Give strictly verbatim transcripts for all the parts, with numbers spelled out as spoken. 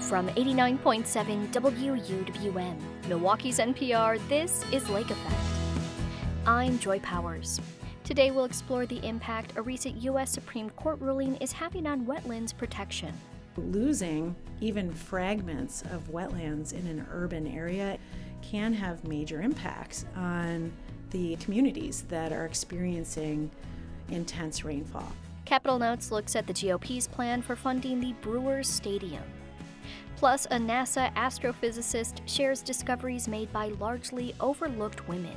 From eighty-nine point seven W U W M, Milwaukee's N P R, this is Lake Effect. I'm Joy Powers. Today we'll explore the impact a recent U S Supreme Court ruling is having on wetlands protection. Losing even fragments of wetlands in an urban area can have major impacts on the communities that are experiencing intense rainfall. Capitol Notes looks at the G O P's plan for funding the Brewers Stadium. Plus, a NASA astrophysicist shares discoveries made by largely overlooked women.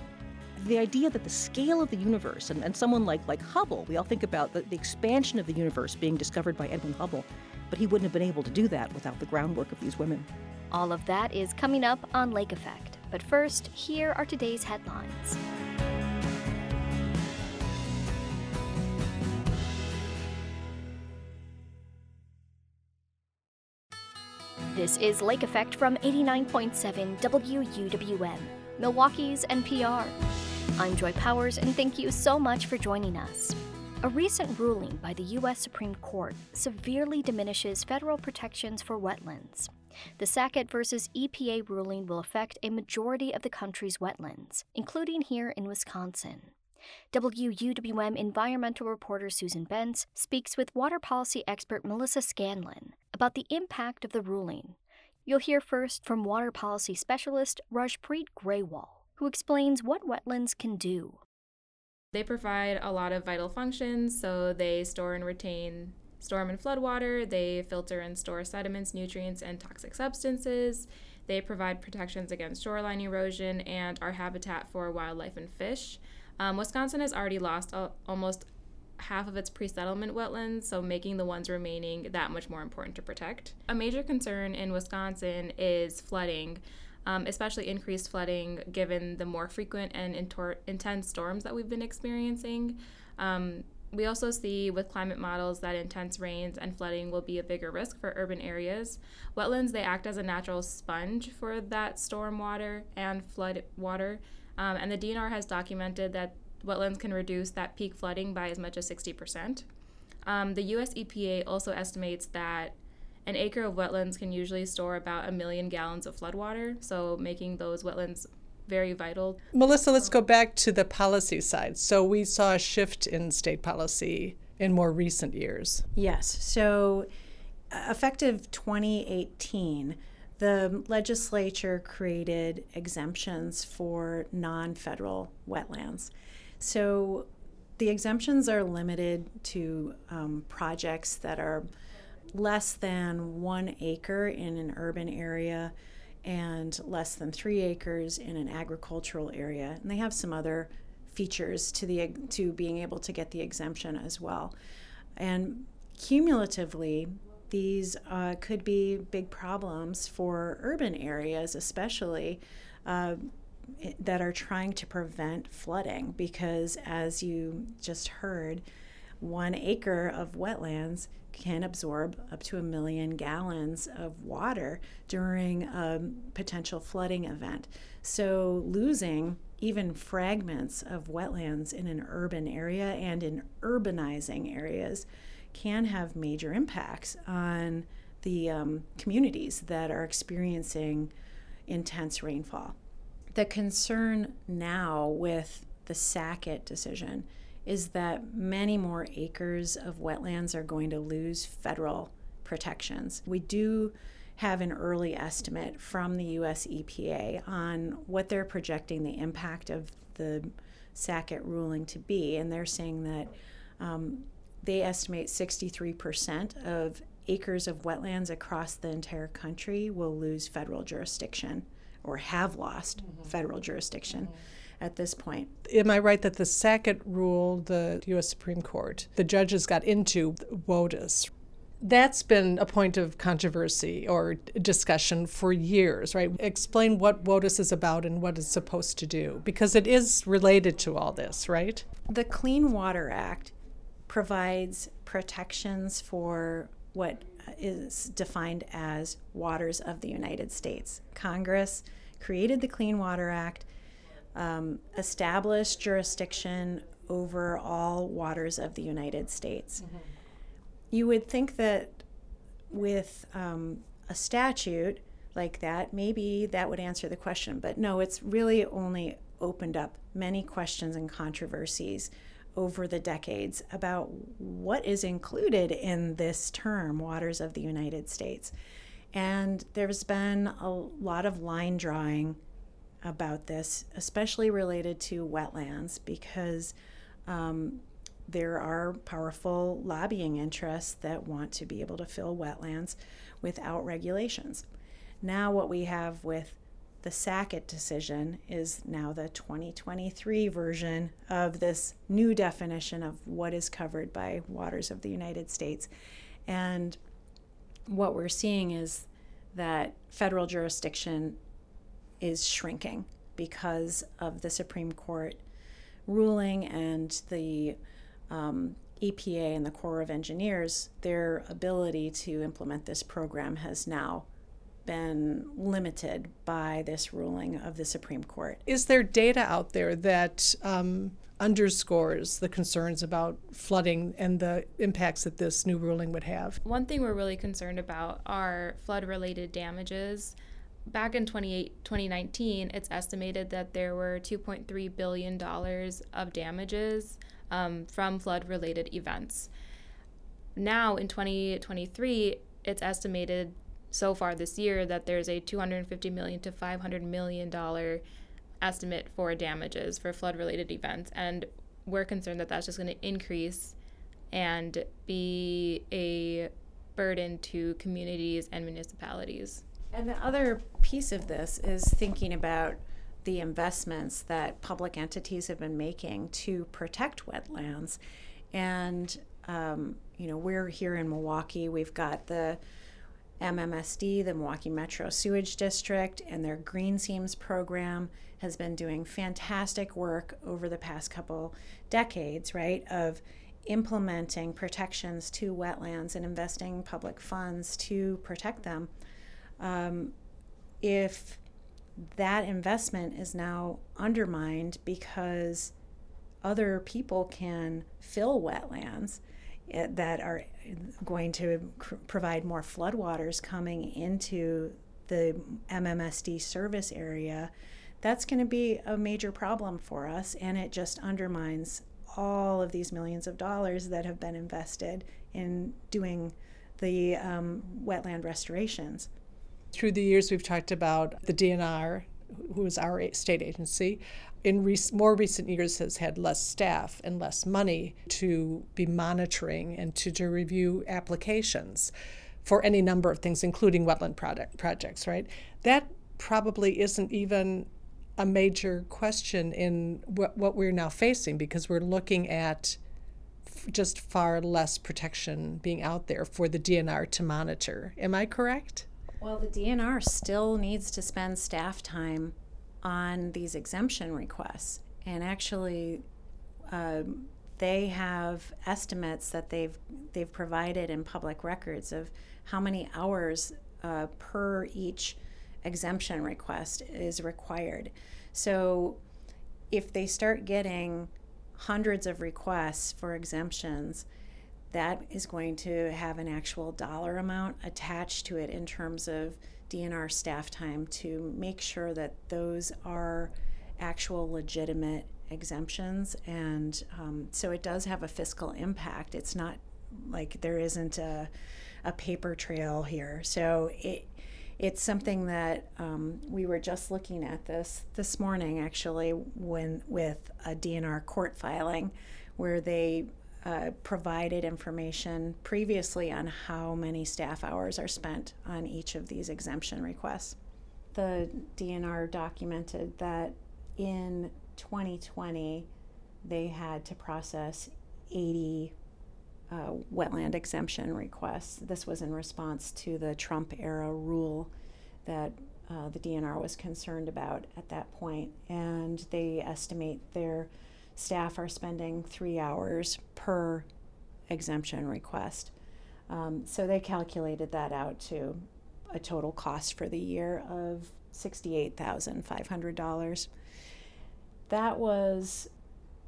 The idea that the scale of the universe, and, and someone like, like Hubble, we all think about the, the expansion of the universe being discovered by Edwin Hubble, but he wouldn't have been able to do that without the groundwork of these women. All of that is coming up on Lake Effect. But first, here are today's headlines. This is Lake Effect from eighty-nine point seven W U W M, Milwaukee's N P R. I'm Joy Powers, and thank you so much for joining us. A recent ruling by the U S Supreme Court severely diminishes federal protections for wetlands. The Sackett v. E P A ruling will affect a majority of the country's wetlands, including here in Wisconsin. W U W M environmental reporter Susan Bentz speaks with water policy expert Melissa Scanlon about the impact of the ruling. You'll hear first from water policy specialist Rajpreet Graywall, who explains what wetlands can do. They provide a lot of vital functions, so they store and retain storm and flood water, they filter and store sediments, nutrients, and toxic substances, they provide protections against shoreline erosion, and are habitat for wildlife and fish. Um, Wisconsin has already lost uh, almost half of its pre-settlement wetlands, so making the ones remaining that much more important to protect. A major concern in Wisconsin is flooding, um, especially increased flooding given the more frequent and intor- intense storms that we've been experiencing. Um, we also see with climate models that intense rains and flooding will be a bigger risk for urban areas. Wetlands, they act as a natural sponge for that storm water and flood water. Um, and the D N R has documented that wetlands can reduce that peak flooding by as much as sixty percent. Um, the U S E P A also estimates that an acre of wetlands can usually store about a million gallons of floodwater, so making those wetlands very vital. Melissa, let's go back to the policy side. So we saw a shift in state policy in more recent years. Yes. So effective twenty eighteen, the legislature created exemptions for non-federal wetlands. So the exemptions are limited to um, projects that are less than one acre in an urban area and less than three acres in an agricultural area. And they have some other features to the to being able to get the exemption as well. And cumulatively, these uh, could be big problems for urban areas, especially uh, that are trying to prevent flooding, because as you just heard, one acre of wetlands can absorb up to a million gallons of water during a potential flooding event. So losing even fragments of wetlands in an urban area and in urbanizing areas can have major impacts on the um, communities that are experiencing intense rainfall. The concern now with the Sackett decision is that many more acres of wetlands are going to lose federal protections. We do have an early estimate from the U S E P A on what they're projecting the impact of the Sackett ruling to be, and they're saying that um, they estimate sixty-three percent of acres of wetlands across the entire country will lose federal jurisdiction or have lost mm-hmm. federal jurisdiction mm-hmm. at this point. Am I right that the Sackett rule, the U S Supreme Court, the judges got into WOTUS? That's been a point of controversy or discussion for years, right? Explain what WOTUS is about and what it's supposed to do, because it is related to all this, right? The Clean Water Act provides protections for what is defined as waters of the United States. Congress created the Clean Water Act, um, established jurisdiction over all waters of the United States. Mm-hmm. You would think that with um, a statute like that, maybe that would answer the question. But no, it's really only opened up many questions and controversies over the decades about what is included in this term, waters of the United States. And there's been a lot of line drawing about this, especially related to wetlands, because um, there are powerful lobbying interests that want to be able to fill wetlands without regulations. Now what we have with the Sackett decision is now the twenty twenty-three version of this new definition of what is covered by waters of the United States. And what we're seeing is that federal jurisdiction is shrinking because of the Supreme Court ruling and the um, E P A and the Corps of Engineers. Their ability to implement this program has now been limited by this ruling of the Supreme Court. Is there data out there that um, underscores the concerns about flooding and the impacts that this new ruling would have? One thing we're really concerned about are flood-related damages. Back in twenty nineteen, it's estimated that there were two point three billion dollars of damages um, from flood-related events. Now, in twenty twenty-three, it's estimated so far this year that there's a two hundred fifty million dollars to five hundred million dollars estimate for damages for flood-related events. And we're concerned that that's just going to increase and be a burden to communities and municipalities. And the other piece of this is thinking about the investments that public entities have been making to protect wetlands. And, um, you know, we're here in Milwaukee. We've got the M M S D, the Milwaukee Metro Sewage District, and their Green Seams program has been doing fantastic work over the past couple decades, right, of implementing protections to wetlands and investing public funds to protect them. Um, if that investment is now undermined because other people can fill wetlands that are going to cr- provide more floodwaters coming into the M M S D service area, that's going to be a major problem for us, and it just undermines all of these millions of dollars that have been invested in doing the um, wetland restorations. Through the years, we've talked about the D N R, who is our state agency, in re- more recent years has had less staff and less money to be monitoring and to, to review applications for any number of things, including wetland product, projects, right? That probably isn't even a major question in wh- what we're now facing, because we're looking at f- just far less protection being out there for the D N R to monitor. Am I correct? Well, the D N R still needs to spend staff time on these exemption requests. And actually, uh, they have estimates that they've they've provided in public records of how many hours uh, per each exemption request is required. So if they start getting hundreds of requests for exemptions, that is going to have an actual dollar amount attached to it in terms of D N R staff time to make sure that those are actual legitimate exemptions. And um, so it does have a fiscal impact. It's not like there isn't a, a paper trail here. So it it's something that um, we were just looking at this this morning, actually, when with a D N R court filing where they Uh, provided information previously on how many staff hours are spent on each of these exemption requests. The D N R documented that in twenty twenty, they had to process eighty uh, wetland exemption requests. This was in response to the Trump-era rule that uh, the D N R was concerned about at that point, and they estimate their staff are spending three hours per exemption request. Um, so they calculated that out to a total cost for the year of sixty-eight thousand five hundred dollars. That was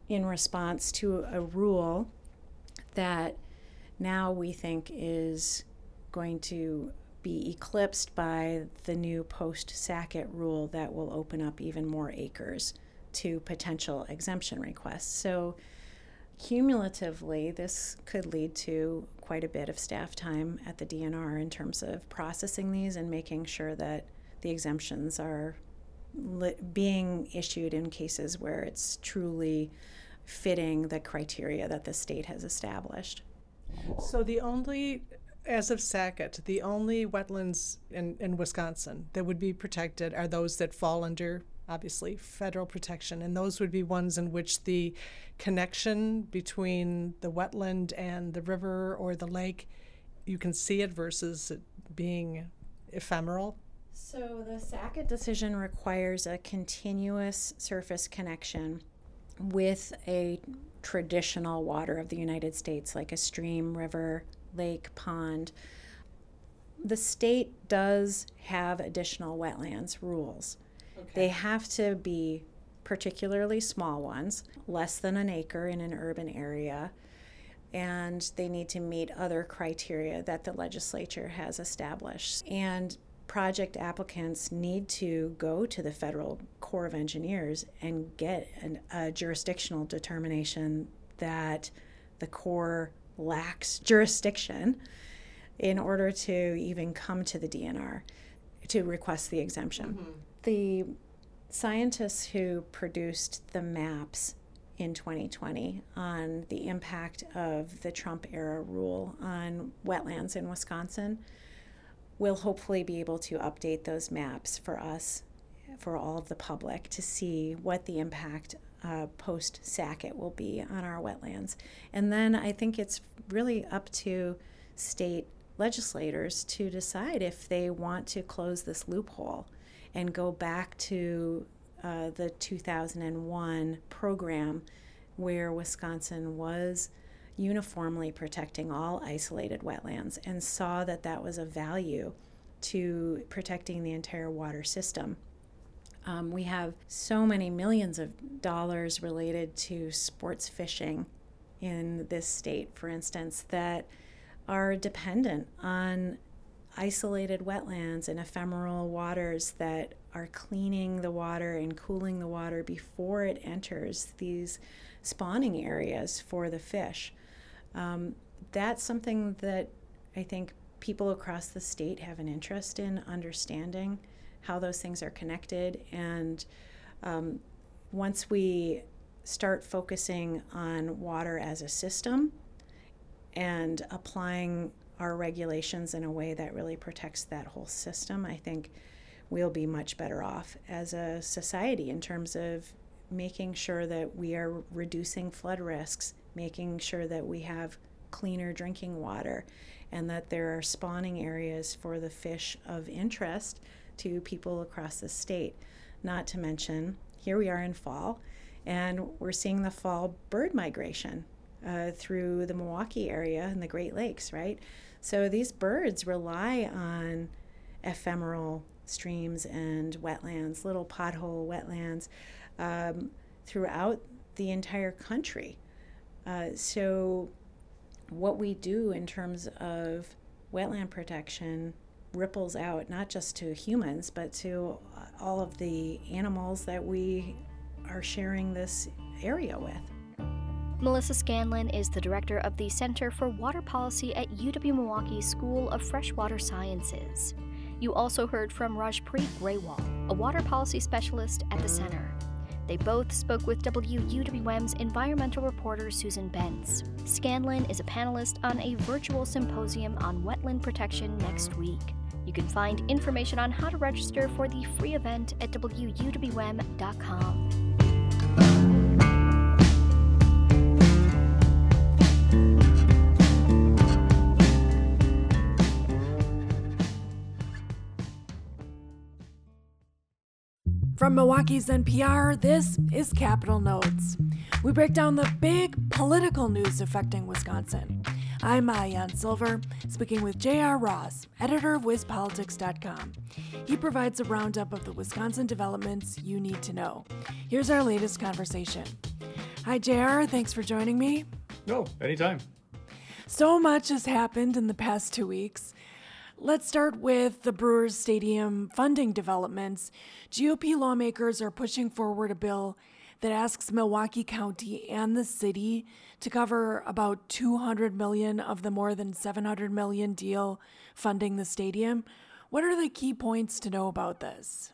in response to a rule that now we think is going to be eclipsed by the new post-Sackett rule that will open up even more acres to potential exemption requests. So cumulatively, this could lead to quite a bit of staff time at the D N R in terms of processing these and making sure that the exemptions are li- being issued in cases where it's truly fitting the criteria that the state has established. So the only, as of Sackett, the only wetlands in, in Wisconsin that would be protected are those that fall under, obviously, federal protection, and those would be ones in which the connection between the wetland and the river or the lake, you can see it versus it being ephemeral. So the Sackett decision requires a continuous surface connection with a traditional water of the United States, like a stream, river, lake, pond. The state does have additional wetlands rules. Okay. They have to be particularly small ones, less than an acre in an urban area, and they need to meet other criteria that the legislature has established. And project applicants need to go to the Federal Corps of Engineers and get an, a jurisdictional determination that the Corps lacks jurisdiction in order to even come to the D N R to request the exemption. Mm-hmm. The scientists who produced the maps in twenty twenty on the impact of the Trump-era rule on wetlands in Wisconsin will hopefully be able to update those maps for us, for all of the public, to see what the impact uh, post-Sackett will be on our wetlands. And then I think it's really up to state legislators to decide if they want to close this loophole and go back to uh, the two thousand one program where Wisconsin was uniformly protecting all isolated wetlands and saw that that was of value to protecting the entire water system. Um, we have so many millions of dollars related to sports fishing in this state, for instance, that are dependent on isolated wetlands and ephemeral waters that are cleaning the water and cooling the water before it enters these spawning areas for the fish. Um, that's something that I think people across the state have an interest in understanding, how those things are connected. And um, once we start focusing on water as a system and applying our regulations in a way that really protects that whole system, I think we'll be much better off as a society in terms of making sure that we are reducing flood risks, making sure that we have cleaner drinking water, and that there are spawning areas for the fish of interest to people across the state. Not to mention, here we are in fall, and we're seeing the fall bird migration uh, through the Milwaukee area and the Great Lakes, right? So these birds rely on ephemeral streams and wetlands, little pothole wetlands, um, throughout the entire country. Uh, so what we do in terms of wetland protection ripples out not just to humans, but to all of the animals that we are sharing this area with. Melissa Scanlon is the director of the Center for Water Policy at U W-Milwaukee School of Freshwater Sciences. You also heard from Rajpreet Graywall, a water policy specialist at the center. They both spoke with W U W M's environmental reporter Susan Benz. Scanlon is a panelist on a virtual symposium on wetland protection next week. You can find information on how to register for the free event at W U W M dot com. From Milwaukee's N P R, this is Capitol Notes. We break down the big political news affecting Wisconsin. I'm Ayan Silver, speaking with J R Ross, editor of Wis Politics dot com. He provides a roundup of the Wisconsin developments you need to know. Here's our latest conversation. Hi, J R. Thanks for joining me. No, anytime. So much has happened in the past two weeks. Let's start with the Brewers Stadium funding developments. G O P lawmakers are pushing forward a bill that asks Milwaukee County and the city to cover about two hundred million dollars of the more than seven hundred million dollars deal funding the stadium. What are the key points to know about this?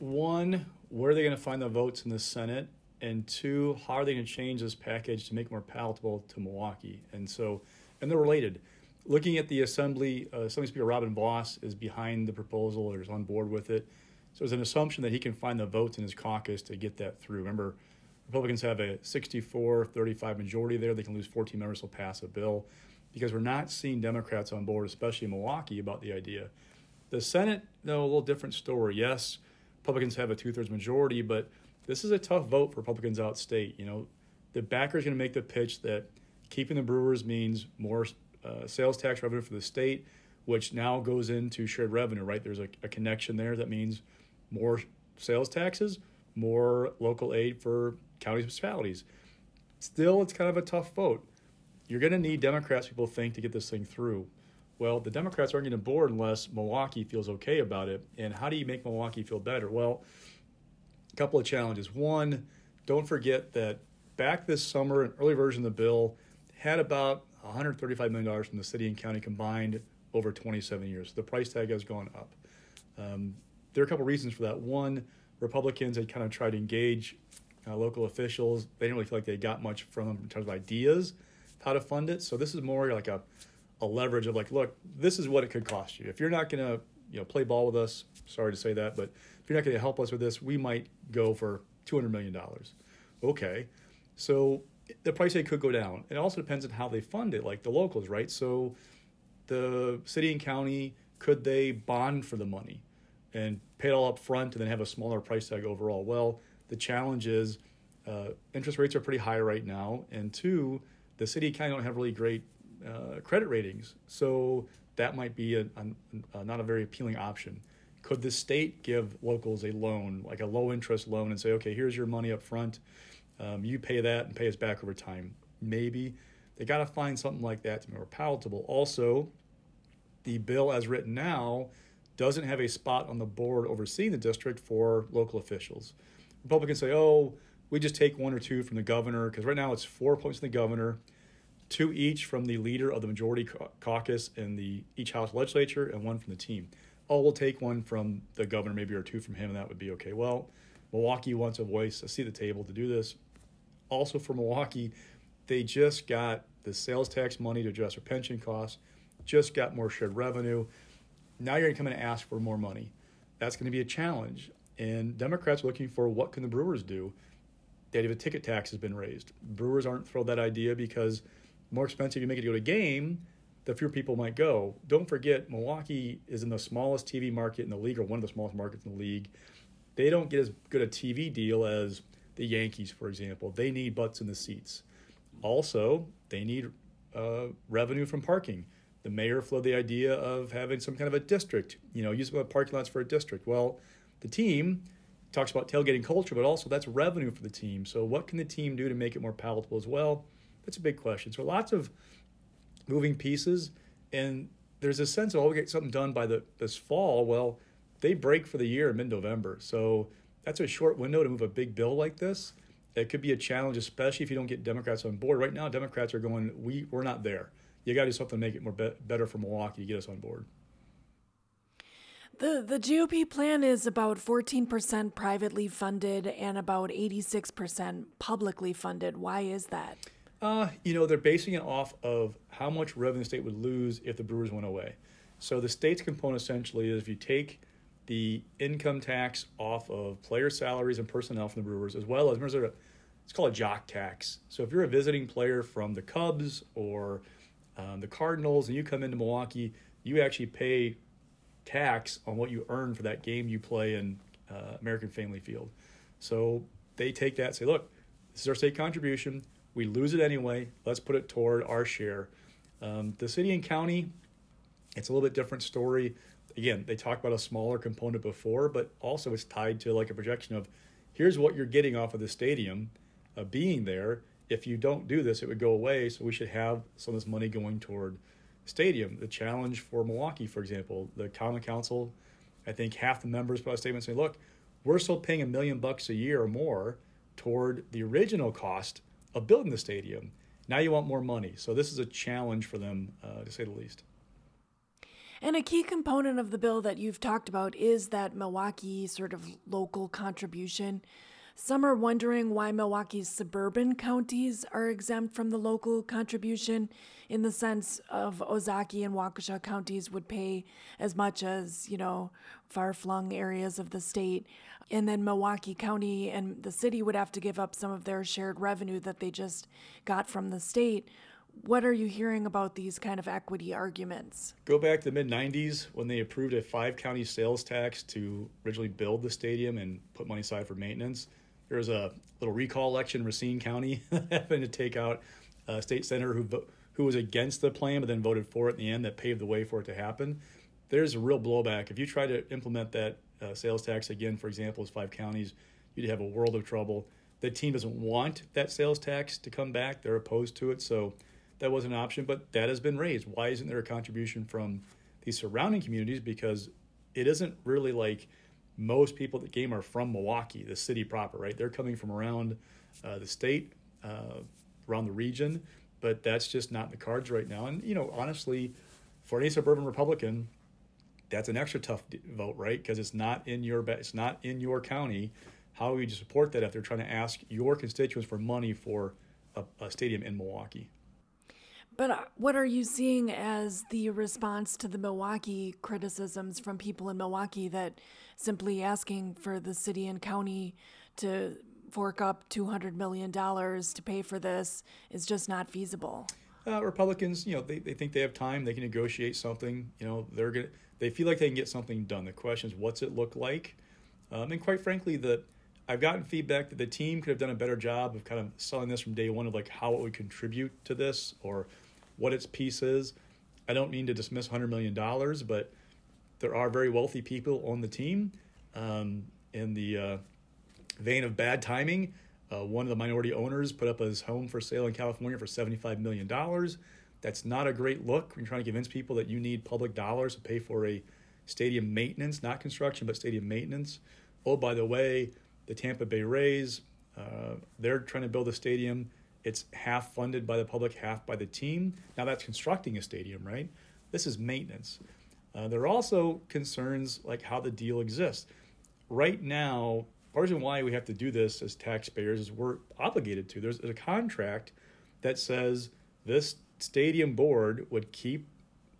One, where are they going to find the votes in the Senate? And two, how are they going to change this package to make it more palatable to Milwaukee? And so, and they're related. Looking at the Assembly, uh, Assembly Speaker Robin Vos is behind the proposal or is on board with it. So it's an assumption that he can find the votes in his caucus to get that through. Remember, Republicans have a sixty-four thirty-five majority there. They can lose fourteen members to pass a bill because we're not seeing Democrats on board, especially in Milwaukee, about the idea. The Senate, though, a little different story. Yes, Republicans have a two-thirds majority, but this is a tough vote for Republicans out state. You know, the backer is going to make the pitch that keeping the Brewers means more uh, sales tax revenue for the state, which now goes into shared revenue, right? There's a, a connection there that means more sales taxes, more local aid for counties and municipalities. Still, it's kind of a tough vote. You're going to need Democrats, people think, to get this thing through. Well, the Democrats aren't getting bored unless Milwaukee feels okay about it. And how do you make Milwaukee feel better? Well, a couple of challenges. One, don't forget that back this summer, an early version of the bill had about one hundred thirty-five million dollars from the city and county combined over twenty-seven years. The price tag has gone up. Um, there are a couple of reasons for that. One, Republicans had kind of tried to engage uh, local officials. They didn't really feel like they got much from them in terms of ideas of how to fund it. So this is more like a a leverage of like, look, this is what it could cost you. If you're not going to, you know, play ball with us, sorry to say that, but if you're not going to help us with this, we might go for two hundred million dollars. Okay. So the price tag could go down. It also depends on how they fund it, like the locals, right? So the city and county, could they bond for the money and pay it all up front and then have a smaller price tag overall? Well, the challenge is uh, interest rates are pretty high right now. And two, the city and county don't have really great Uh, credit ratings. So that might be a, a, a not a very appealing option. Could the state give locals a loan, like a low interest loan, and say, okay, here's your money up front. Um, you pay that and pay us back over time. Maybe. They got to find something like that to be more palatable. Also, the bill as written now doesn't have a spot on the board overseeing the district for local officials. Republicans say, oh, we just take one or two from the governor, because right now it's four points from the governor, two each from the leader of the majority caucus in the each house legislature, and one from the team. Oh, we'll take one from the governor, maybe, or two from him, and that would be okay. Well, Milwaukee wants a voice, a seat at the table to do this. Also for Milwaukee, they just got the sales tax money to address their pension costs, just got more shared revenue. Now you're going to come in and ask for more money. That's going to be a challenge. And Democrats are looking for what can the Brewers do. The idea of a ticket tax has been raised. Brewers aren't thrilled with that idea because more expensive you make it to go to a game, the fewer people might go. Don't forget, Milwaukee is in the smallest T V market in the league, or one of the smallest markets in the league. They don't get as good a T V deal as the Yankees, for example. They need butts in the seats. Also, they need uh, revenue from parking. The mayor floated the idea of having some kind of a district, you know, use the parking lots for a district. Well, the team talks about tailgating culture, but also that's revenue for the team. So what can the team do to make it more palatable as well? That's a big question. So lots of moving pieces, and there's a sense of, oh, we get something done by the this fall. Well, they break for the year in mid-November. So that's a short window to move a big bill like this. It could be a challenge, especially if you don't get Democrats on board. Right now, Democrats are going, we, we're not there. You got to do something to make it more be- better for Milwaukee to get us on board. The the G O P plan is about fourteen percent privately funded and about eighty-six percent publicly funded. Why is that? Uh, you know, they're basing it off of how much revenue the state would lose if the Brewers went away. So the state's component essentially is if you take the income tax off of player salaries and personnel from the Brewers, as well as, remember, it's called a jock tax. So if you're a visiting player from the Cubs or um, the Cardinals and you come into Milwaukee, you actually pay tax on what you earn for that game you play in uh, American Family Field. So they take that and say, look, this is our state contribution. We lose it anyway. Let's put it toward our share. Um, the city and county, it's a little bit different story. Again, they talked about a smaller component before, but also it's tied to like a projection of here's what you're getting off of the stadium uh, being there. If you don't do this, it would go away. So we should have some of this money going toward stadium. The challenge for Milwaukee, for example, the Common Council, I think half the members put out statements saying, look, we're still paying a million bucks a year or more toward the original cost of building the stadium. Now you want more money. So this is a challenge for them, uh, to say the least. And a key component of the bill that you've talked about is that Milwaukee sort of local contribution. Some are wondering why Milwaukee's suburban counties are exempt from the local contribution, in the sense of Ozaukee and Waukesha counties would pay as much as, you know, far-flung areas of the state. And then Milwaukee County and the city would have to give up some of their shared revenue that they just got from the state. What are you hearing about these kind of equity arguments? Go back to the mid nineties when they approved a five-county sales tax to originally build the stadium and put money aside for maintenance. There was a little recall election in Racine County happened to take out a state senator who who was against the plan but then voted for it in the end. That paved the way for it to happen. There's a real blowback. If you try to implement that uh, sales tax again, for example, as five counties, you'd have a world of trouble. The team doesn't want that sales tax to come back. They're opposed to it, so that was an option, but that has been raised. Why isn't there a contribution from the surrounding communities? Because it isn't really like most people at the game are from Milwaukee, the city proper, right? They're coming from around uh, the state, uh, around the region, but that's just not in the cards right now. And, you know, honestly, for any suburban Republican, that's an extra tough vote, right? Because it's not in your it's not in your county. How would you support that if they're trying to ask your constituents for money for a, a stadium in Milwaukee? But what are you seeing as the response to the Milwaukee criticisms from people in Milwaukee that simply asking for the city and county to fork up two hundred million dollars to pay for this is just not feasible? Uh, Republicans, you know, they, they think they have time. They can negotiate something. You know, they're gonna, they feel like they can get something done. The question is, what's it look like? Um, and quite frankly, the I've gotten feedback that the team could have done a better job of kind of selling this from day one of like how it would contribute to this or what its piece is. I don't mean to dismiss one hundred million dollars, but there are very wealthy people on the team. Um, in the uh, vein of bad timing, uh, one of the minority owners put up his home for sale in California for seventy-five million dollars. That's not a great look when you're trying to convince people that you need public dollars to pay for a stadium maintenance, not construction, but stadium maintenance. Oh, by the way, the Tampa Bay Rays, uh, they're trying to build a stadium. It's half funded by the public, half by the team. Now that's constructing a stadium, right? This is maintenance. Uh, there are also concerns like how the deal exists. Right now, the reason why we have to do this as taxpayers is we're obligated to. There's a contract that says this stadium board would keep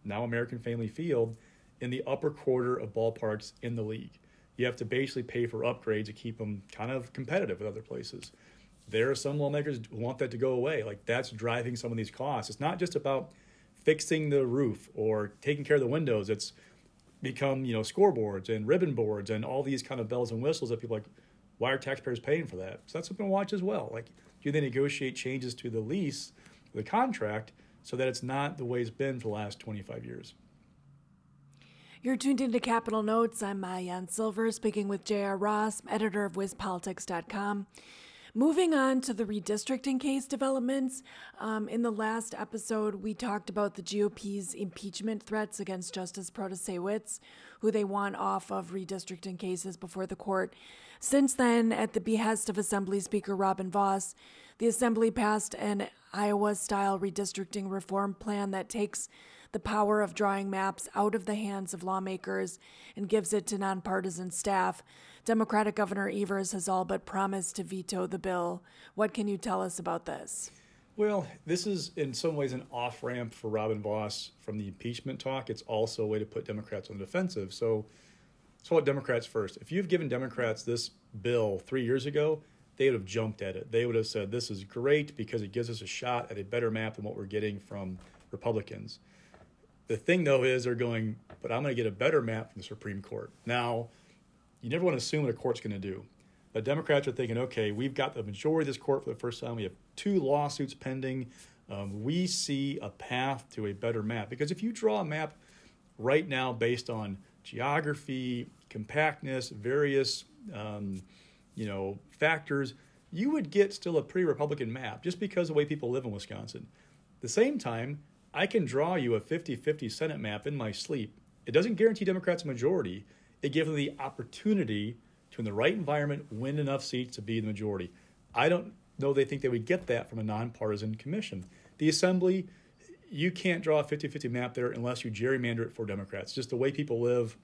now American Family Field in the upper quarter of ballparks in the league. You have to basically pay for upgrades to keep them kind of competitive with other places. There are some lawmakers who want that to go away. Like, that's driving some of these costs. It's not just about fixing the roof or taking care of the windows. It's become, you know, scoreboards and ribbon boards and all these kind of bells and whistles that people are like, why are taxpayers paying for that? So that's something to watch as well. Like, do they negotiate changes to the lease, the contract, so that it's not the way it's been for the last twenty-five years? You're tuned into Capitol Notes. I'm Mayan Silver, speaking with J R Ross, editor of Wis Politics dot com. Moving on to the redistricting case developments, um, in the last episode, we talked about the G O P's impeachment threats against Justice Protasiewicz, who they want off of redistricting cases before the court. Since then, at the behest of Assembly Speaker Robin Vos, the Assembly passed an Iowa-style redistricting reform plan that takes the power of drawing maps out of the hands of lawmakers and gives it to nonpartisan staff. Democratic Governor Evers has all but promised to veto the bill. What can you tell us about this? Well, this is in some ways an off-ramp for Robin Vos from the impeachment talk. It's also a way to put Democrats on the defensive. So, so what Democrats first? If you've given Democrats this bill three years ago, they would have jumped at it. They would have said, this is great because it gives us a shot at a better map than what we're getting from Republicans. The thing, though, is they're going, but I'm going to get a better map from the Supreme Court. Now, you never want to assume what a court's going to do. The Democrats are thinking, okay, we've got the majority of this court for the first time. We have two lawsuits pending. Um, we see a path to a better map. Because if you draw a map right now based on geography, compactness, various um, you know, factors, you would get still a pretty Republican map just because of the way people live in Wisconsin. At the same time, I can draw you a fifty-fifty Senate map in my sleep. It doesn't guarantee Democrats a majority. It gives them the opportunity to, in the right environment, win enough seats to be the majority. I don't know they think they would get that from a nonpartisan commission. The Assembly, you can't draw a fifty-fifty map there unless you gerrymander it for Democrats. Just the way people live,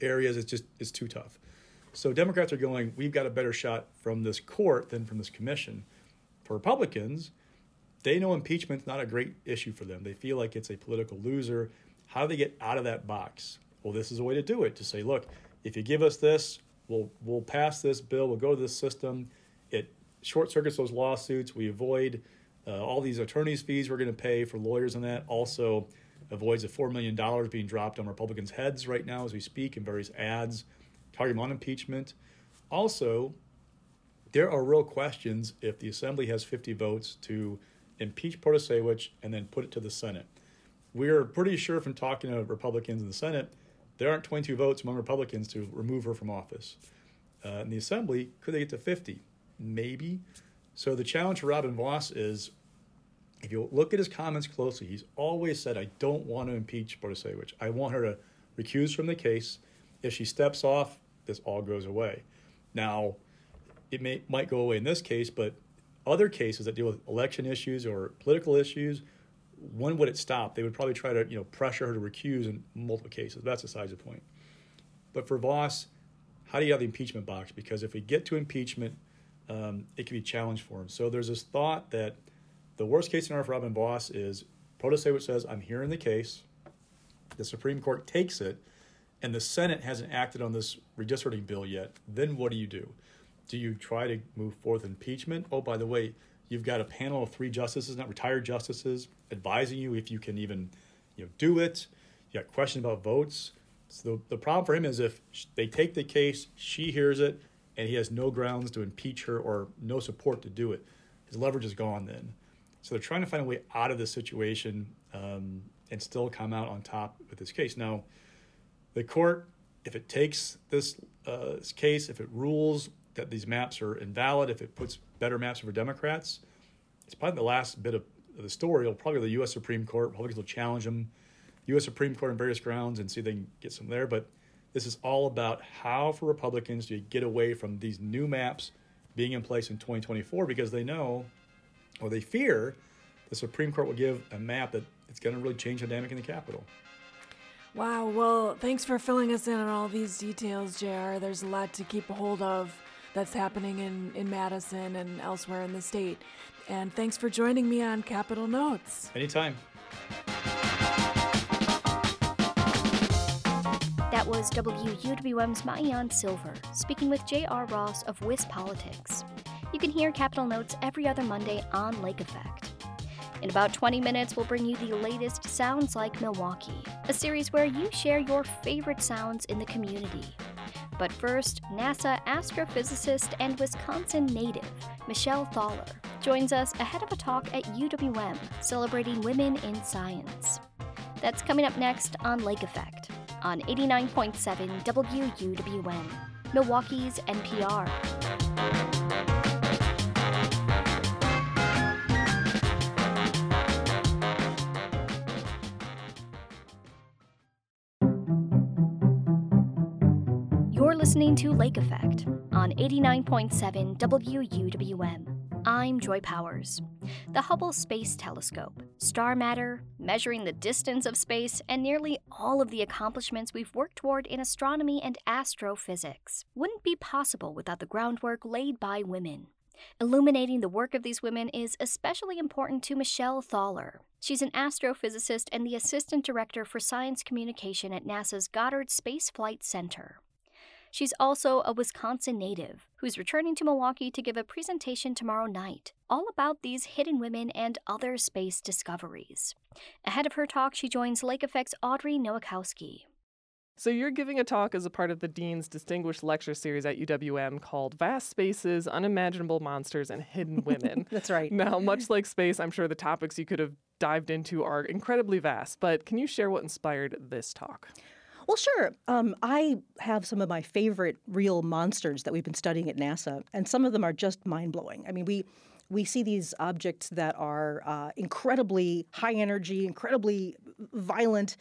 areas, it's just it's too tough. So Democrats are going, we've got a better shot from this court than from this commission. For Republicans, they know impeachment's not a great issue for them. They feel like it's a political loser. How do they get out of that box? Well, this is a way to do it, to say, look, if you give us this, we'll we'll pass this bill, we'll go to this system. It short-circuits those lawsuits. We avoid uh, all these attorney's fees we're going to pay for lawyers on that. Also avoids the four million dollars being dropped on Republicans' heads right now as we speak in various ads targeting them on impeachment. Also, there are real questions if the Assembly has fifty votes to impeach Protasiewicz and then put it to the Senate. We're pretty sure from talking to Republicans in the Senate, there aren't twenty-two votes among Republicans to remove her from office. Uh, in the Assembly, could they get to fifty? Maybe. So the challenge for Robin Vos is, if you look at his comments closely, he's always said, I don't want to impeach Protasiewicz. I want her to recuse from the case. If she steps off, this all goes away. Now, it may might go away in this case, but other cases that deal with election issues or political issues, when would it stop? They would probably try to, you know, pressure her to recuse in multiple cases. That's besides the point. But for Vos, how do you have the impeachment box? Because if we get to impeachment, um, it can be challenged for him. So there's this thought that the worst case scenario for Robin Vos is Protasiewicz says, I'm hearing the case. The Supreme Court takes it, and the Senate hasn't acted on this redistricting bill yet. Then what do you do? Do you try to move forth impeachment? Oh, by the way, you've got a panel of three justices, not retired justices, advising you if you can even, you know, do it. You got questions about votes. So the, the problem for him is if they take the case, she hears it, and he has no grounds to impeach her or no support to do it. His leverage is gone then. So they're trying to find a way out of this situation um, and still come out on top with this case. Now, the court, if it takes this uh, case, if it rules that these maps are invalid, if it puts better maps over Democrats, it's probably the last bit of the story. It'll probably go to the U S Supreme Court. Republicans will challenge them, U S Supreme Court on various grounds, and see if they can get some there. But this is all about how, for Republicans, do you get away from these new maps being in place in twenty twenty-four, because they know, or they fear, the Supreme Court will give a map that it's going to really change the dynamic in the Capitol. Wow. Well, thanks for filling us in on all these details, J R. There's a lot to keep a hold of that's happening in, in Madison and elsewhere in the state. And thanks for joining me on Capitol Notes. Anytime. That was W U W M's Mayan Silver speaking with J R Ross of WisPolitics. You can hear Capitol Notes every other Monday on Lake Effect. In about twenty minutes, we'll bring you the latest Sounds Like Milwaukee, a series where you share your favorite sounds in the community. But first, NASA astrophysicist and Wisconsin native Michelle Thaller joins us ahead of a talk at U W M celebrating women in science. That's coming up next on Lake Effect on eighty-nine point seven W U W M, Milwaukee's N P R. Listening to Lake Effect on eighty-nine point seven W U W M. I'm Joy Powers. The Hubble Space Telescope, star matter, measuring the distance of space, and nearly all of the accomplishments we've worked toward in astronomy and astrophysics wouldn't be possible without the groundwork laid by women. Illuminating the work of these women is especially important to Michelle Thaller. She's an astrophysicist and the assistant director for science communication at NASA's Goddard Space Flight Center. She's also a Wisconsin native who's returning to Milwaukee to give a presentation tomorrow night all about these hidden women and other space discoveries. Ahead of her talk, she joins Lake Effect's Audrey Nowakowski. So you're giving a talk as a part of the Dean's Distinguished Lecture Series at U W M called Vast Spaces, Unimaginable Monsters, and Hidden Women. That's right. Now, much like space, I'm sure the topics you could have dived into are incredibly vast, but can you share what inspired this talk? Well, sure. Um, I have some of my favorite real monsters that we've been studying at NASA, and some of them are just mind-blowing. I mean, we we see these objects that are uh, incredibly high energy, incredibly violent,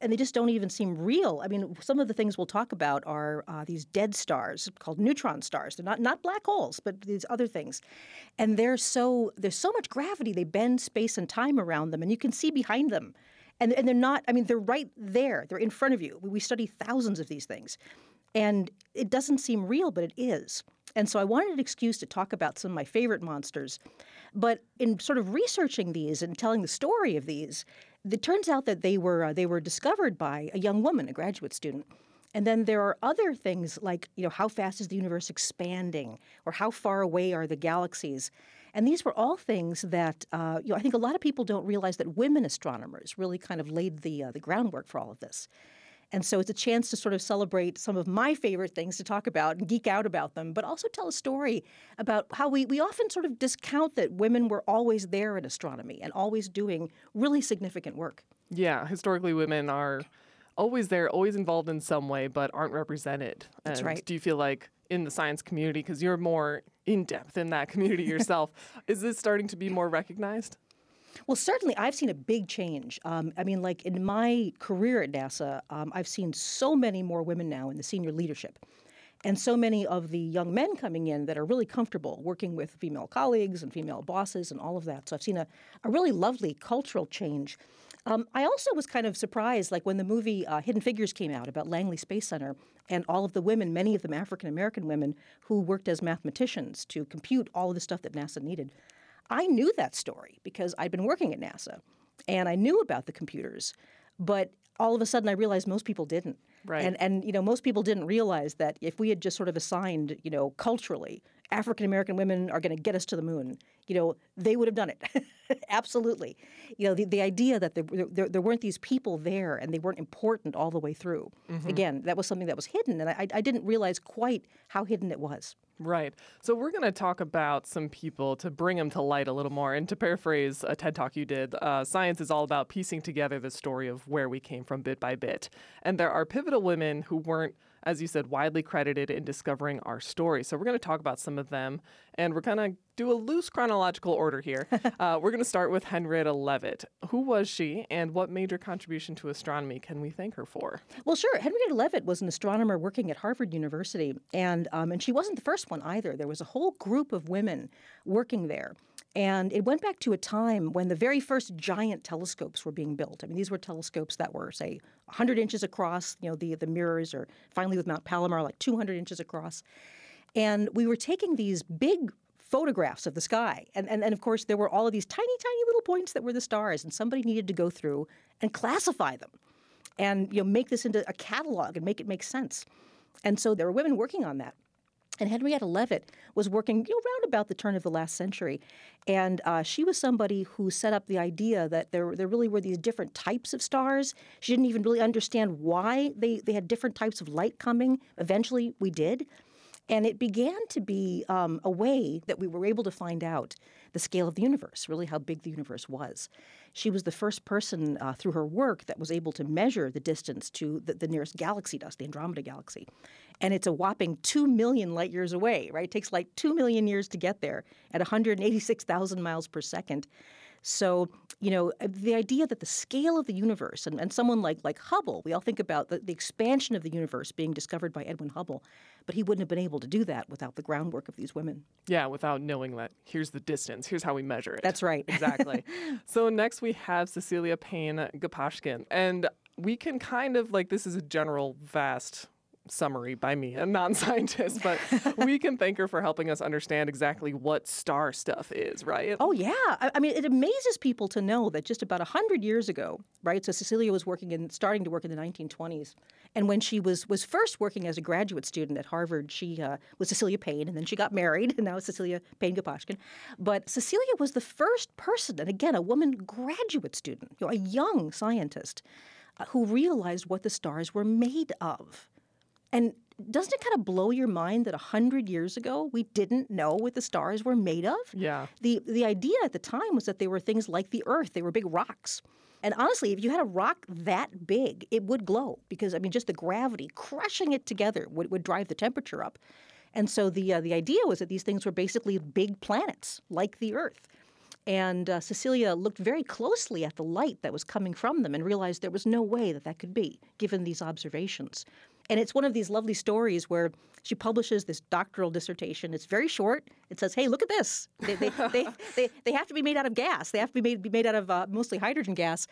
and they just don't even seem real. I mean, some of the things we'll talk about are uh, these dead stars called neutron stars. They're not not black holes, but these other things. And they're so there's so much gravity. They bend space and time around them, and you can see behind them. And, and they're not, I mean, they're right there. They're in front of you. We study thousands of these things. And it doesn't seem real, but it is. And so I wanted an excuse to talk about some of my favorite monsters. But in sort of researching these and telling the story of these, it turns out that they were uh, they were discovered by a young woman, a graduate student. And then there are other things like, you know, how fast is the universe expanding, or how far away are the galaxies? And these were all things that, uh, you know, I think a lot of people don't realize that women astronomers really kind of laid the uh, the groundwork for all of this. And so it's a chance to sort of celebrate some of my favorite things to talk about and geek out about them, but also tell a story about how we, we often sort of discount that women were always there in astronomy and always doing really significant work. Yeah, historically women are always there, always involved in some way, but aren't represented. That's and right. Do you feel like in the science community, because you're more in-depth in that community yourself, is this starting to be more recognized? Well, certainly I've seen a big change. Um, I mean, like in my career at NASA, um, I've seen so many more women now in the senior leadership, and so many of the young men coming in that are really comfortable working with female colleagues and female bosses and all of that. So I've seen a, a really lovely cultural change. Um, I also was kind of surprised, like when the movie uh, Hidden Figures came out about Langley Space Center and all of the women, many of them African-American women, who worked as mathematicians to compute all of the stuff that NASA needed. I knew that story because I'd been working at NASA, and I knew about the computers, but all of a sudden I realized most people didn't. Right. And, and you know, most people didn't realize that if we had just sort of assigned, you know, culturally, African-American women are going to get us to the moon, you know, they would have done it. Absolutely. You know, the, the idea that there, there, there weren't these people there and they weren't important all the way through. Mm-hmm. Again, that was something that was hidden, and I, I didn't realize quite how hidden it was. Right. So we're going to talk about some people to bring them to light a little more. And to paraphrase a TED Talk you did, uh, science is all about piecing together the story of where we came from bit by bit. And there are pivotal women who weren't, as you said, widely credited in discovering our story. So we're going to talk about some of them. And we're going to do a loose chronological order here. uh, we're going to start with Henrietta Leavitt. Who was she, and what major contribution to astronomy can we thank her for? Well, sure. Henrietta Leavitt was an astronomer working at Harvard University, and um, and she wasn't the first one either. There was a whole group of women working there. And it went back to a time when the very first giant telescopes were being built. I mean, these were telescopes that were, say, one hundred inches across. You know, the, the mirrors are finally with Mount Palomar, like two hundred inches across. And we were taking these big photographs of the sky. And, and, and of course, there were all of these tiny, tiny little points that were the stars. And somebody needed to go through and classify them and, you know, make this into a catalog and make it make sense. And so there were women working on that. And Henrietta Leavitt was working, you know, round about the turn of the last century. And uh, she was somebody who set up the idea that there, there really were these different types of stars. She didn't even really understand why they, they had different types of light coming. Eventually, we did. And it began to be um, a way that we were able to find out the scale of the universe, really how big the universe was. She was the first person uh, through her work that was able to measure the distance to the, the nearest galaxy to us, the Andromeda galaxy. And it's a whopping two million light years away, right? It takes like two million years to get there at one hundred eighty-six thousand miles per second. So, you know, the idea that the scale of the universe and, and someone like like Hubble, we all think about the, the expansion of the universe being discovered by Edwin Hubble, but he wouldn't have been able to do that without the groundwork of these women. Yeah, without knowing that here's the distance, here's how we measure it. That's right. Exactly. So next we have Cecilia Payne-Gaposchkin. And we can kind of, like, this is a general vast summary by me, a non-scientist, but we can thank her for helping us understand exactly what star stuff is, right? Oh, yeah. I, I mean, it amazes people to know that just about one hundred years ago, right, so Cecilia was working in, starting to work in the nineteen twenties, and when she was was first working as a graduate student at Harvard, she uh, was Cecilia Payne, and then she got married, and now it's Cecilia Payne-Gaposchkin. But Cecilia was the first person, and again, a woman graduate student, you know, a young scientist, uh, who realized what the stars were made of. And doesn't it kind of blow your mind that one hundred years ago we didn't know what the stars were made of? Yeah. The the idea at the time was that they were things like the Earth. They were big rocks. And honestly, if you had a rock that big, it would glow because, I mean, just the gravity crushing it together would, would drive the temperature up. And so the uh, the idea was that these things were basically big planets like the Earth. And uh, Cecilia looked very closely at the light that was coming from them and realized there was no way that that could be, given these observations. And it's one of these lovely stories where she publishes this doctoral dissertation. It's very short. It says, hey, look at this. They they they, they, they have to be made out of gas. They have to be made, be made out of uh, mostly hydrogen gas.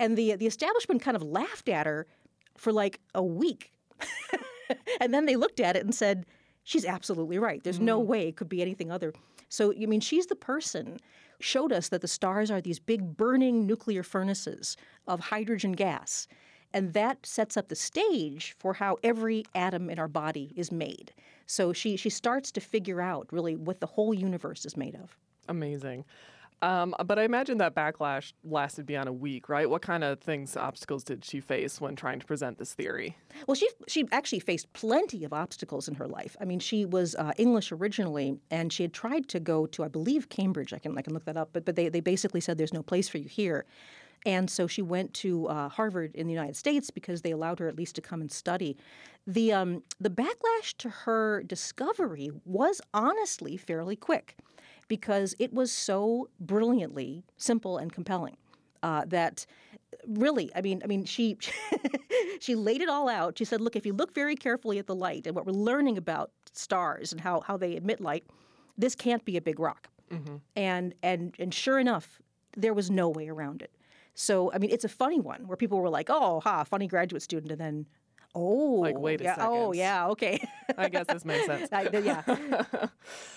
And the the establishment kind of laughed at her for like a week. And then they looked at it and said, she's absolutely right. There's mm. no way it could be anything other. So, I mean, she's the person who showed us that the stars are these big burning nuclear furnaces of hydrogen gas. And that sets up the stage for how every atom in our body is made. So she she starts to figure out really what the whole universe is made of. Amazing. Um, but I imagine that backlash lasted beyond a week, right? What kind of things, obstacles did she face when trying to present this theory? Well, she she actually faced plenty of obstacles in her life. I mean, she was uh, English originally, and she had tried to go to, I believe, Cambridge. I can I can look that up. But but they, they basically said there's no place for you here. And so she went to uh, Harvard in the United States because they allowed her at least to come and study. The um, the backlash to her discovery was honestly fairly quick because it was so brilliantly simple and compelling uh, that really, I mean, I mean, she she laid it all out. She said, look, if you look very carefully at the light and what we're learning about stars and how, how they emit light, this can't be a big rock. Mm-hmm. And, and and sure enough, there was no way around it. So, I mean, it's a funny one where people were like, oh, ha, funny graduate student, and then, oh. Like, wait a yeah, second. Oh, yeah, okay. I guess this makes sense. I, yeah.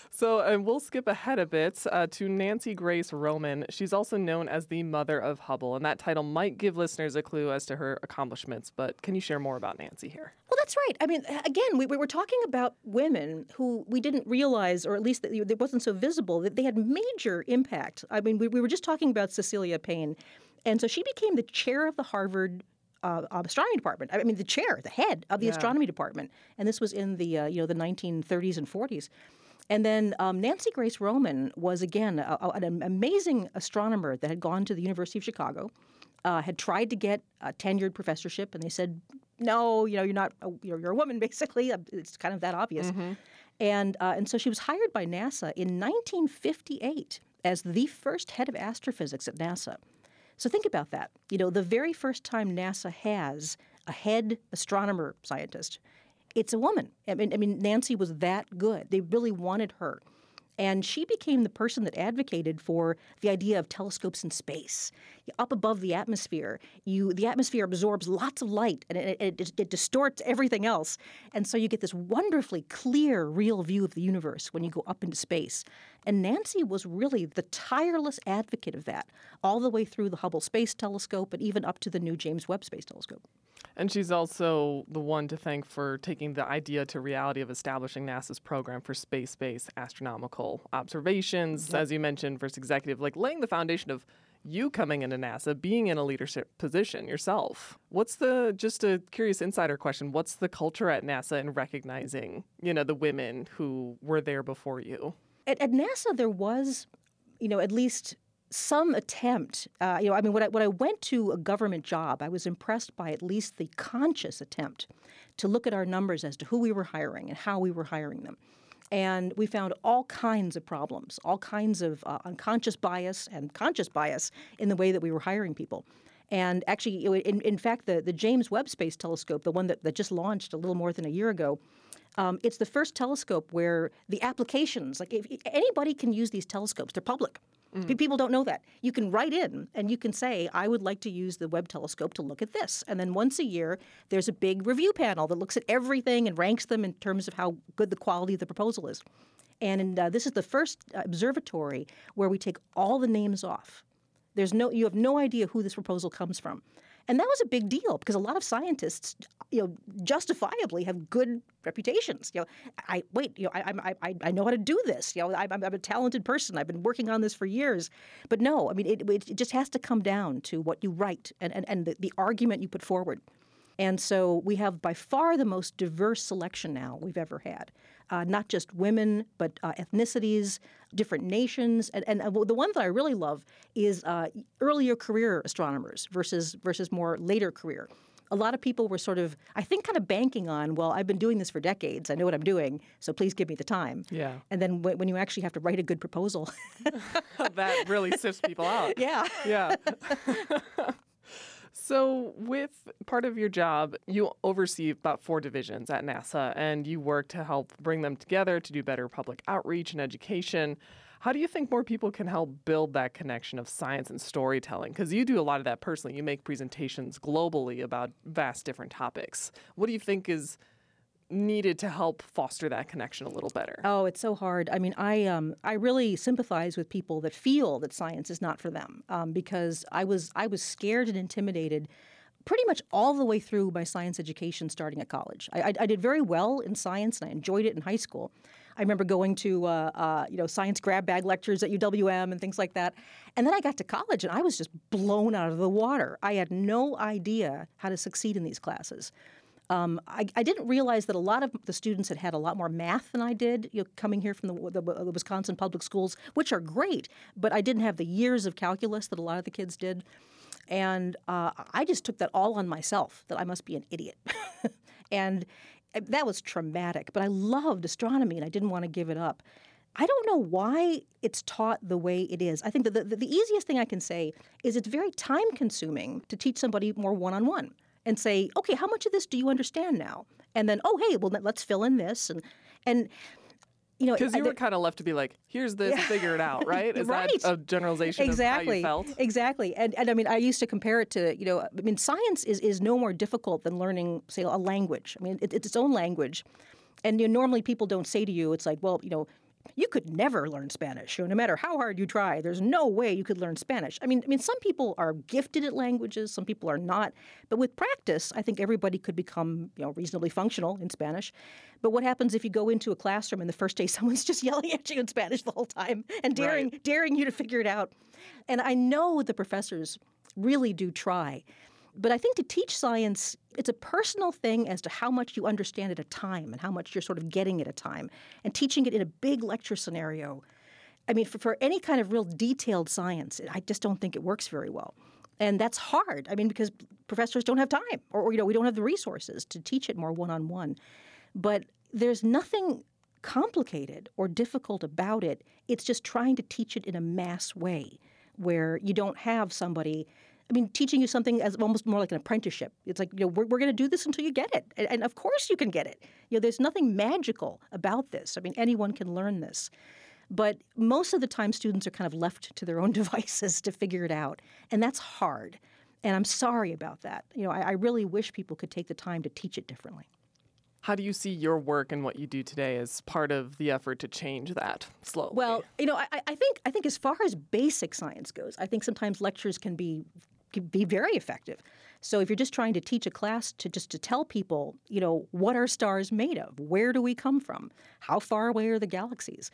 So, and we'll skip ahead a bit uh, to Nancy Grace Roman. She's also known as the mother of Hubble, and that title might give listeners a clue as to her accomplishments, but can you share more about Nancy here? Well, that's right. I mean, again, we, we were talking about women who we didn't realize, or at least that it wasn't so visible, that they had major impact. I mean, we, we were just talking about Cecilia Payne. And so she became the chair of the Harvard uh, astronomy department. I mean, the chair, the head of the yeah. astronomy department. And this was in the uh, you know the nineteen thirties and forties. And then um, Nancy Grace Roman was, again, a, a, an amazing astronomer that had gone to the University of Chicago, uh, had tried to get a tenured professorship, and they said, no, you know, you're not, a, you know, you're a woman, basically. It's kind of that obvious. Mm-hmm. And uh, and so she was hired by NASA in nineteen fifty-eight as the first head of astrophysics at NASA. So think about that. You know, the very first time NASA has a head astronomer scientist, it's a woman. I mean, I mean, Nancy was that good. They really wanted her. And she became the person that advocated for the idea of telescopes in space. Up above the atmosphere, you the atmosphere absorbs lots of light, and it, it, it distorts everything else. And so you get this wonderfully clear, real view of the universe when you go up into space. And Nancy was really the tireless advocate of that, all the way through the Hubble Space Telescope and even up to the new James Webb Space Telescope. And she's also the one to thank for taking the idea to reality of establishing NASA's program for space-based astronomical observations, yep. as you mentioned, first executive, like laying the foundation of you coming into NASA, being in a leadership position yourself. What's the, just a curious insider question, what's the culture at NASA in recognizing, you know, the women who were there before you? At, at NASA, there was, you know, at least some attempt, uh, you know, I mean, when I, when I went to a government job, I was impressed by at least the conscious attempt to look at our numbers as to who we were hiring and how we were hiring them. And we found all kinds of problems, all kinds of uh, unconscious bias and conscious bias in the way that we were hiring people. And actually, in, in fact, the, the James Webb Space Telescope, the one that, that just launched a little more than a year ago, Um, it's the first telescope where the applications, like if, anybody can use these telescopes. They're public. Mm. People don't know that. You can write in and you can say, I would like to use the Webb telescope to look at this. And then once a year, there's a big review panel that looks at everything and ranks them in terms of how good the quality of the proposal is. And in, uh, this is the first observatory where we take all the names off. There's no, you have no idea who this proposal comes from. And that was a big deal because a lot of scientists, you know, justifiably have good reputations. You know, I wait, you know, I I I know how to do this. You know, I'm, I'm a talented person. I've been working on this for years. But no, I mean, it, it just has to come down to what you write and, and, and the, the argument you put forward. And so we have by far the most diverse selection now we've ever had. Uh, not just women, but uh, ethnicities, different nations. And, and uh, the one that I really love is uh, earlier career astronomers versus versus more later career. a lot of people were sort of, I think, kind of banking on, well, I've been doing this for decades. I know what I'm doing, so please give me the time. Yeah. And then w- when you actually have to write a good proposal. That really sifts people out. Yeah. Yeah. So with part of your job, you oversee about four divisions at NASA, and you work to help bring them together to do better public outreach and education. How do you think more people can help build that connection of science and storytelling? Because you do a lot of that personally. You make presentations globally about vast different topics. What do you think is needed to help foster that connection a little better? Oh, it's so hard. I mean, I um, I really sympathize with people that feel that science is not for them, um, because I was I was scared and intimidated pretty much all the way through my science education starting at college. I, I, I did very well in science, and I enjoyed it in high school. I remember going to uh, uh, you know science grab bag lectures at U W M and things like that. And then I got to college, and I was just blown out of the water. I had no idea how to succeed in these classes. Um, I, I didn't realize that a lot of the students had had a lot more math than I did, you know, coming here from the, the, the Wisconsin public schools, which are great, but I didn't have the years of calculus that a lot of the kids did. And uh, I just took that all on myself, that I must be an idiot. And that was traumatic, but I loved astronomy, and I didn't want to give it up. I don't know why it's taught the way it is. I think that the, the, the easiest thing I can say is it's very time-consuming to teach somebody more one-on-one. And say, okay, how much of this do you understand now? And then, oh, hey, well, let's fill in this, and and you know, because you I, were kind of left to be like, here's this, yeah. Figure it out, right? Is right. That a generalization exactly. Of how you felt? Exactly, and and I mean, I used to compare it to, you know, I mean, science is is no more difficult than learning, say, a language. I mean, it, it's its own language, and you know, normally people don't say to you, it's like, well, you know. You could never learn Spanish. You know, no matter how hard you try, there's no way you could learn Spanish. I mean, I mean, some people are gifted at languages, some people are not. But with practice, I think everybody could become, you know, reasonably functional in Spanish. But what happens if you go into a classroom and the first day someone's just yelling at you in Spanish the whole time and daring, right. daring you to figure it out? And I know the professors really do try. But I think to teach science, it's a personal thing as to how much you understand at a time and how much you're sort of getting at a time. And teaching it in a big lecture scenario, I mean, for, for any kind of real detailed science, I just don't think it works very well. And that's hard, I mean, because professors don't have time or, or you know, we don't have the resources to teach it more one-on-one. But there's nothing complicated or difficult about it. It's just trying to teach it in a mass way where you don't have somebody – I mean, teaching you something as almost more like an apprenticeship. It's like, you know, we're, we're going to do this until you get it. And, and of course you can get it. You know, there's nothing magical about this. I mean, anyone can learn this. But most of the time students are kind of left to their own devices to figure it out. And that's hard. And I'm sorry about that. You know, I, I really wish people could take the time to teach it differently. How do you see your work and what you do today as part of the effort to change that slowly? Well, you know, I, I think I think as far as basic science goes, I think sometimes lectures can be can be very effective. So if you're just trying to teach a class to just to tell people, you know, what are stars made of? Where do we come from? How far away are the galaxies?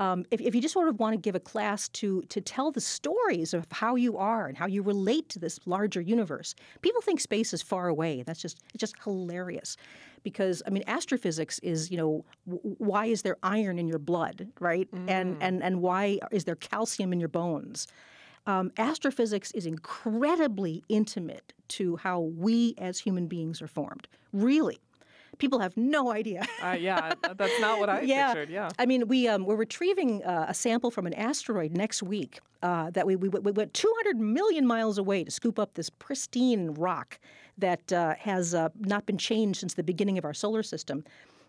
Um, if, if you just sort of want to give a class to to tell the stories of how you are and how you relate to this larger universe, people think space is far away. That's just it's just hilarious, because I mean, astrophysics is, you know, w- why is there iron in your blood, right? Mm. And and and why is there calcium in your bones? Um, astrophysics is incredibly intimate to how we as human beings are formed. Really. People have no idea. uh, yeah, that's not what I yeah. pictured, yeah. I mean, we, um, we're retrieving uh, a sample from an asteroid next week uh, that we, we, we went two hundred million miles away to scoop up this pristine rock that uh, has uh, not been changed since the beginning of our solar system.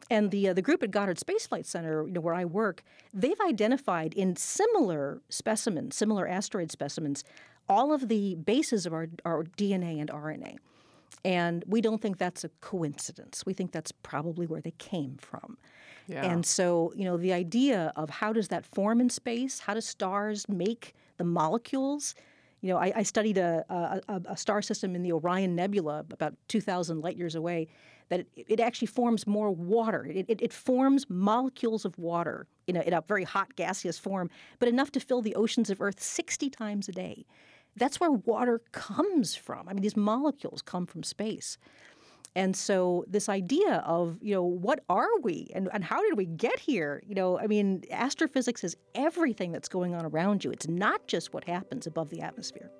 And the uh, the group at Goddard Space Flight Center, you know, where I work, they've identified in similar specimens, similar asteroid specimens, all of the bases of our, our D N A and R N A. And we don't think that's a coincidence. We think that's probably where they came from. Yeah. And so, you know, the idea of how does that form in space? How do stars make the molecules? You know, I, I studied a, a, a star system in the Orion Nebula about two thousand light years away that it, it actually forms more water. It, it, it forms molecules of water in a, in a very hot, gaseous form, but enough to fill the oceans of Earth sixty times a day. That's where water comes from. I mean, these molecules come from space. And so this idea of, you know, what are we and, and how did we get here? You know, I mean, astrophysics is everything that's going on around you. It's not just what happens above the atmosphere.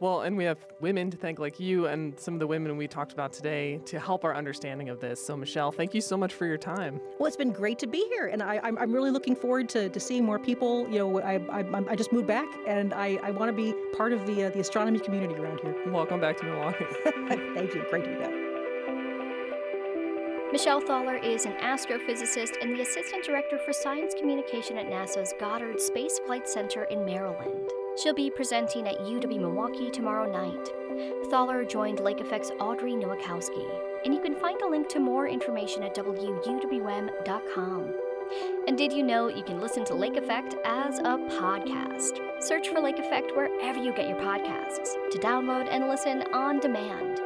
Well, and we have women to thank, like you and some of the women we talked about today, to help our understanding of this. So, Michelle, thank you so much for your time. Well, it's been great to be here, and I, I'm, I'm really looking forward to, to seeing more people. You know, I, I, I just moved back, and I, I want to be part of the uh, the astronomy community around here. Welcome back to Milwaukee. Thank you. Great to be back. Michelle Thaller is an astrophysicist and the Assistant Director for Science Communication at NASA's Goddard Space Flight Center in Maryland. She'll be presenting at U W Milwaukee tomorrow night. Thaller joined Lake F X Audrey Nowakowski, and you can find a link to more information at W U W M dot com. And did you know you can listen to Lake Effect as a podcast? Search for Lake Effect wherever you get your podcasts to download and listen on demand.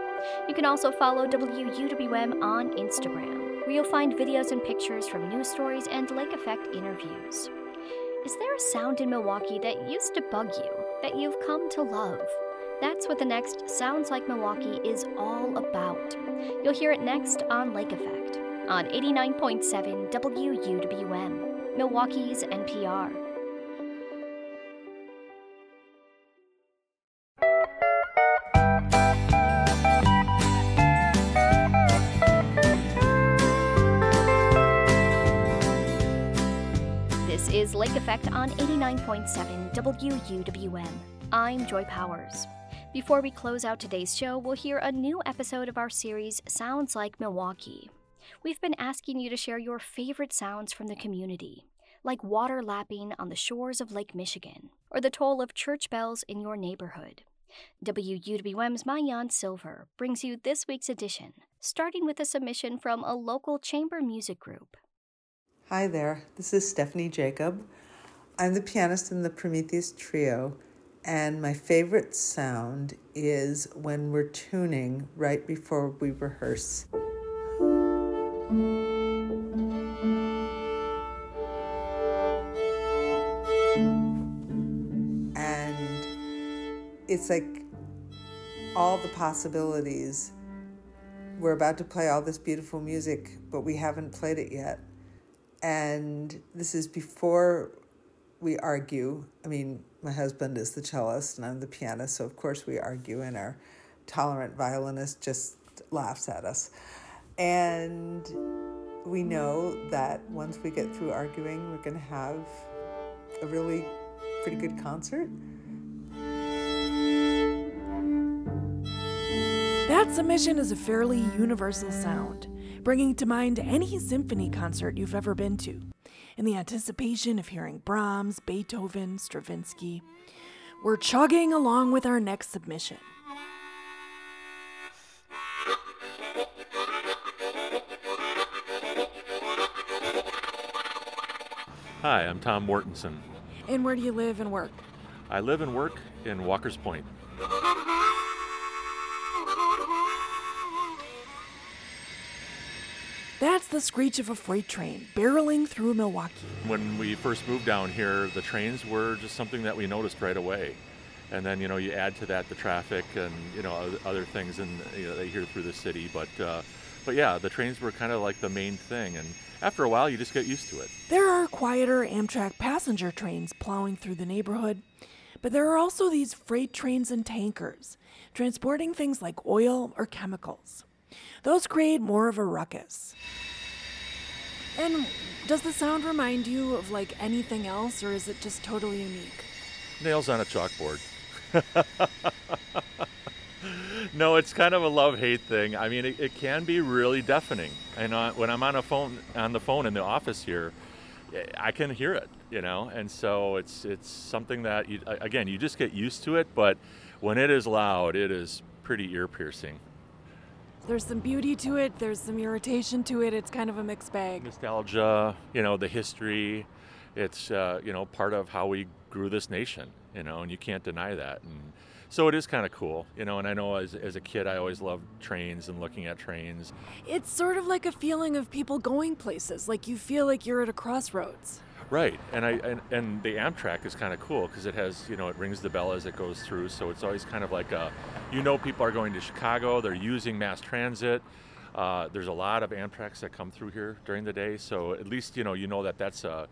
You can also follow W U W M on Instagram, where you'll find videos and pictures from news stories and Lake Effect interviews. Is there a sound in Milwaukee that used to bug you, that you've come to love? That's what the next Sounds Like Milwaukee is all about. You'll hear it next on Lake Effect, on eighty-nine point seven W U W M, Milwaukee's N P R. Is Lake Effect on eighty-nine point seven W U W M. I'm Joy Powers. Before we close out today's show, we'll hear a new episode of our series, Sounds Like Milwaukee. We've been asking you to share your favorite sounds from the community, like water lapping on the shores of Lake Michigan, or the toll of church bells in your neighborhood. W U W M's Mayan Silver brings you this week's edition, starting with a submission from a local chamber music group. Hi there, this is Stephanie Jacob. I'm the pianist in the Prometheus Trio, and my favorite sound is when we're tuning right before we rehearse. And it's like all the possibilities. We're about to play all this beautiful music, but we haven't played it yet. And this is before we argue. I mean, my husband is the cellist and I'm the pianist, so of course we argue, and our tolerant violinist just laughs at us. And we know that once we get through arguing, we're going to have a really pretty good concert. That submission is a fairly universal sound, bringing to mind any symphony concert you've ever been to, in the anticipation of hearing Brahms, Beethoven, Stravinsky. We're chugging along with our next submission. Hi, I'm Tom Mortensen. And where do you live and work? I live and work in Walker's Point. That's the screech of a freight train barreling through Milwaukee. When we first moved down here, the trains were just something that we noticed right away. And then, you know, you add to that the traffic and, you know, other things in, you know, that you hear through the city. But, uh, but yeah, the trains were kind of like the main thing. And after a while, you just get used to it. There are quieter Amtrak passenger trains plowing through the neighborhood. But there are also these freight trains and tankers, transporting things like oil or chemicals. Those create more of a ruckus. And does the sound remind you of, like, anything else, or is it just totally unique? Nails on a chalkboard. No, it's kind of a love-hate thing. I mean, it, it can be really deafening. And uh, when I'm on a phone, on the phone in the office here, I can hear it, you know? And so it's it's something that, you, again, you just get used to it, but when it is loud, it is pretty ear-piercing. There's some beauty to it, there's some irritation to it, it's kind of a mixed bag. Nostalgia, you know, the history, it's, uh, you know, part of how we grew this nation, you know, and you can't deny that. And so it is kind of cool, you know, and I know as as a kid I always loved trains and looking at trains. It's sort of like a feeling of people going places, like you feel like you're at a crossroads. Right, and I and, and the Amtrak is kind of cool because it has, you know, it rings the bell as it goes through, so it's always kind of like a, you know, people are going to Chicago, they're using mass transit. Uh, there's a lot of Amtraks that come through here during the day, so at least, you know, you know that that's a,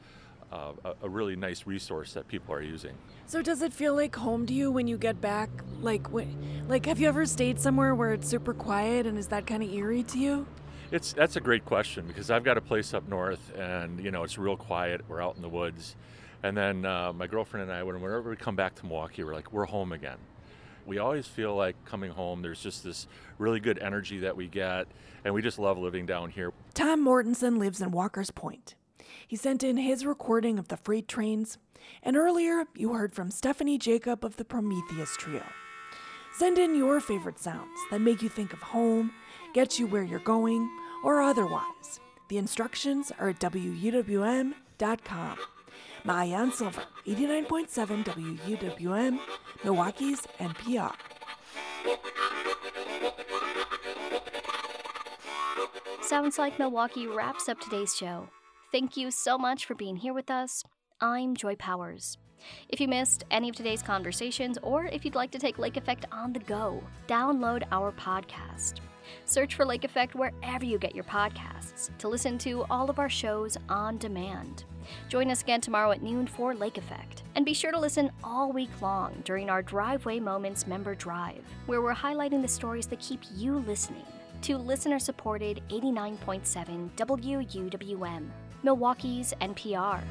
uh, a, a really nice resource that people are using. So does it feel like home to you when you get back? Like, wh- like have you ever stayed somewhere where it's super quiet, and is that kind of eerie to you? It's that's a great question, because I've got a place up north, and you know it's real quiet. We're out in the woods, and then uh, my girlfriend and I, whenever we come back to Milwaukee, we're like, we're home again. We always feel like coming home. There's just this really good energy that we get, and we just love living down here. Tom Mortensen lives in Walker's Point. He sent in his recording of the freight trains, and earlier you heard from Stephanie Jacob of the Prometheus Trio. Send in your favorite sounds that make you think of home, get you where you're going, or otherwise. The instructions are at W U W M dot com. Mayan Silver, eighty-nine point seven W U W M, Milwaukee's N P R. Sounds Like Milwaukee wraps up today's show. Thank you so much for being here with us. I'm Joy Powers. If you missed any of today's conversations, or if you'd like to take Lake Effect on the go, download our podcast. Search for Lake Effect wherever you get your podcasts to listen to all of our shows on demand. Join us again tomorrow at noon for Lake Effect. And be sure to listen all week long during our Driveway Moments member drive, where we're highlighting the stories that keep you listening to listener-supported eighty-nine point seven W U W M, Milwaukee's N P R.